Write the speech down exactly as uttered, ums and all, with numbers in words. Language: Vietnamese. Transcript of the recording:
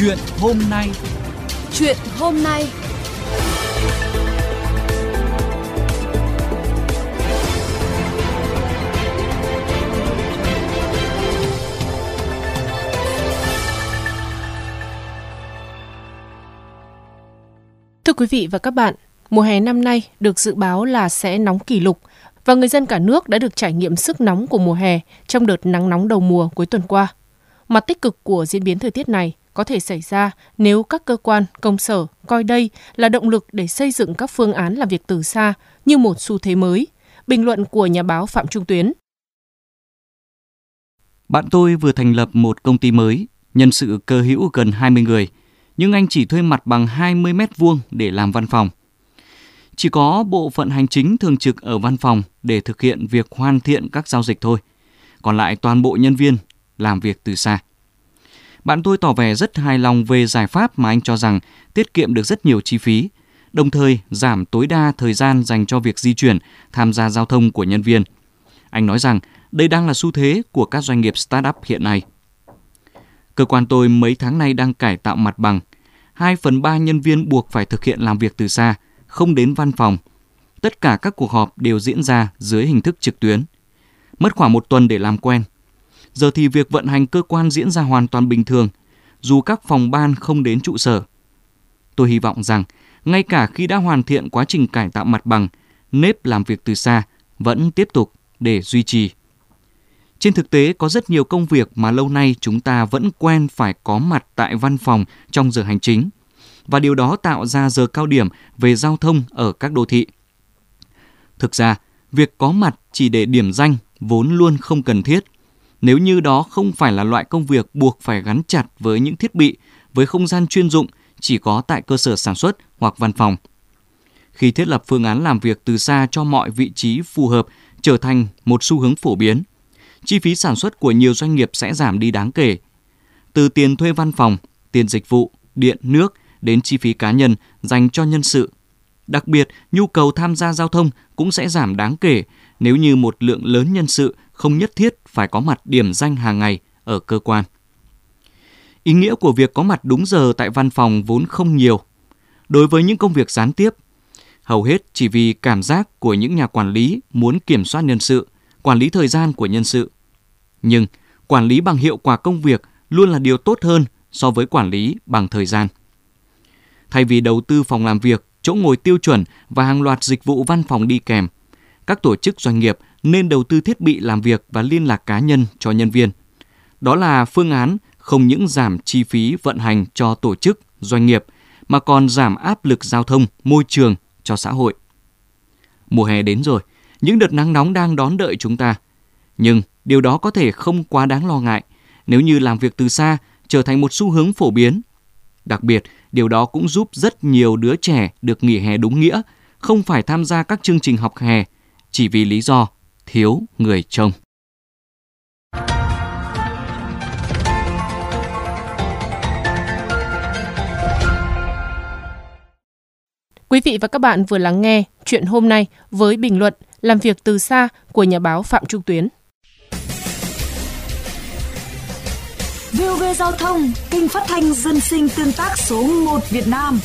Chuyện hôm nay. Chuyện hôm nay. Thưa quý vị và các bạn, mùa hè năm nay được dự báo là sẽ nóng kỷ lục và người dân cả nước đã được trải nghiệm sức nóng của mùa hè trong đợt nắng nóng đầu mùa cuối tuần qua. Mặt tích cực của diễn biến thời tiết này có thể xảy ra nếu các cơ quan, công sở coi đây là động lực để xây dựng các phương án làm việc từ xa như một xu thế mới. Bình luận của nhà báo Phạm Trung Tuyến. Bạn tôi vừa thành lập một công ty mới, nhân sự cơ hữu gần hai mươi người, nhưng anh chỉ thuê mặt bằng hai mươi mét vuông để làm văn phòng. Chỉ có bộ phận hành chính thường trực ở văn phòng để thực hiện việc hoàn thiện các giao dịch thôi. Còn lại toàn bộ nhân viên làm việc từ xa. Bạn tôi tỏ vẻ rất hài lòng về giải pháp mà anh cho rằng tiết kiệm được rất nhiều chi phí, đồng thời giảm tối đa thời gian dành cho việc di chuyển, tham gia giao thông của nhân viên. Anh nói rằng đây đang là xu thế của các doanh nghiệp start-up hiện nay. Cơ quan tôi mấy tháng nay đang cải tạo mặt bằng. hai phần ba nhân viên buộc phải thực hiện làm việc từ xa, không đến văn phòng. Tất cả các cuộc họp đều diễn ra dưới hình thức trực tuyến. Mất khoảng một tuần để làm quen. Giờ thì việc vận hành cơ quan diễn ra hoàn toàn bình thường, dù các phòng ban không đến trụ sở. Tôi hy vọng rằng, ngay cả khi đã hoàn thiện quá trình cải tạo mặt bằng, nếp làm việc từ xa vẫn tiếp tục để duy trì. Trên thực tế, có rất nhiều công việc mà lâu nay chúng ta vẫn quen phải có mặt tại văn phòng trong giờ hành chính, và điều đó tạo ra giờ cao điểm về giao thông ở các đô thị. Thực ra, việc có mặt chỉ để điểm danh vốn luôn không cần thiết, nếu như đó không phải là loại công việc buộc phải gắn chặt với những thiết bị, với không gian chuyên dụng chỉ có tại cơ sở sản xuất hoặc văn phòng. Khi thiết lập phương án làm việc từ xa cho mọi vị trí phù hợp trở thành một xu hướng phổ biến, chi phí sản xuất của nhiều doanh nghiệp sẽ giảm đi đáng kể. Từ tiền thuê văn phòng, tiền dịch vụ, điện, nước đến chi phí cá nhân dành cho nhân sự. Đặc biệt, nhu cầu tham gia giao thông cũng sẽ giảm đáng kể nếu như một lượng lớn nhân sự không nhất thiết phải có mặt điểm danh hàng ngày ở cơ quan. Ý nghĩa của việc có mặt đúng giờ tại văn phòng vốn không nhiều. Đối với những công việc gián tiếp, hầu hết chỉ vì cảm giác của những nhà quản lý muốn kiểm soát nhân sự, quản lý thời gian của nhân sự. Nhưng quản lý bằng hiệu quả công việc luôn là điều tốt hơn so với quản lý bằng thời gian. Thay vì đầu tư phòng làm việc, chỗ ngồi tiêu chuẩn và hàng loạt dịch vụ văn phòng đi kèm, các tổ chức doanh nghiệp nên đầu tư thiết bị làm việc và liên lạc cá nhân cho nhân viên. Đó là phương án không những giảm chi phí vận hành cho tổ chức, doanh nghiệp, mà còn giảm áp lực giao thông, môi trường cho xã hội. Mùa hè đến rồi, những đợt nắng nóng đang đón đợi chúng ta. Nhưng điều đó có thể không quá đáng lo ngại nếu như làm việc từ xa trở thành một xu hướng phổ biến. Đặc biệt, điều đó cũng giúp rất nhiều đứa trẻ được nghỉ hè đúng nghĩa, không phải tham gia các chương trình học hè chỉ vì lý do thiếu người trông. Quý vị và các bạn vừa lắng nghe Chuyện hôm nay với bình luận Làm việc từ xa của nhà báo Phạm Trung Tuyến. vê o vê Giao thông, kênh phát thanh dân sinh tương tác số một Việt Nam.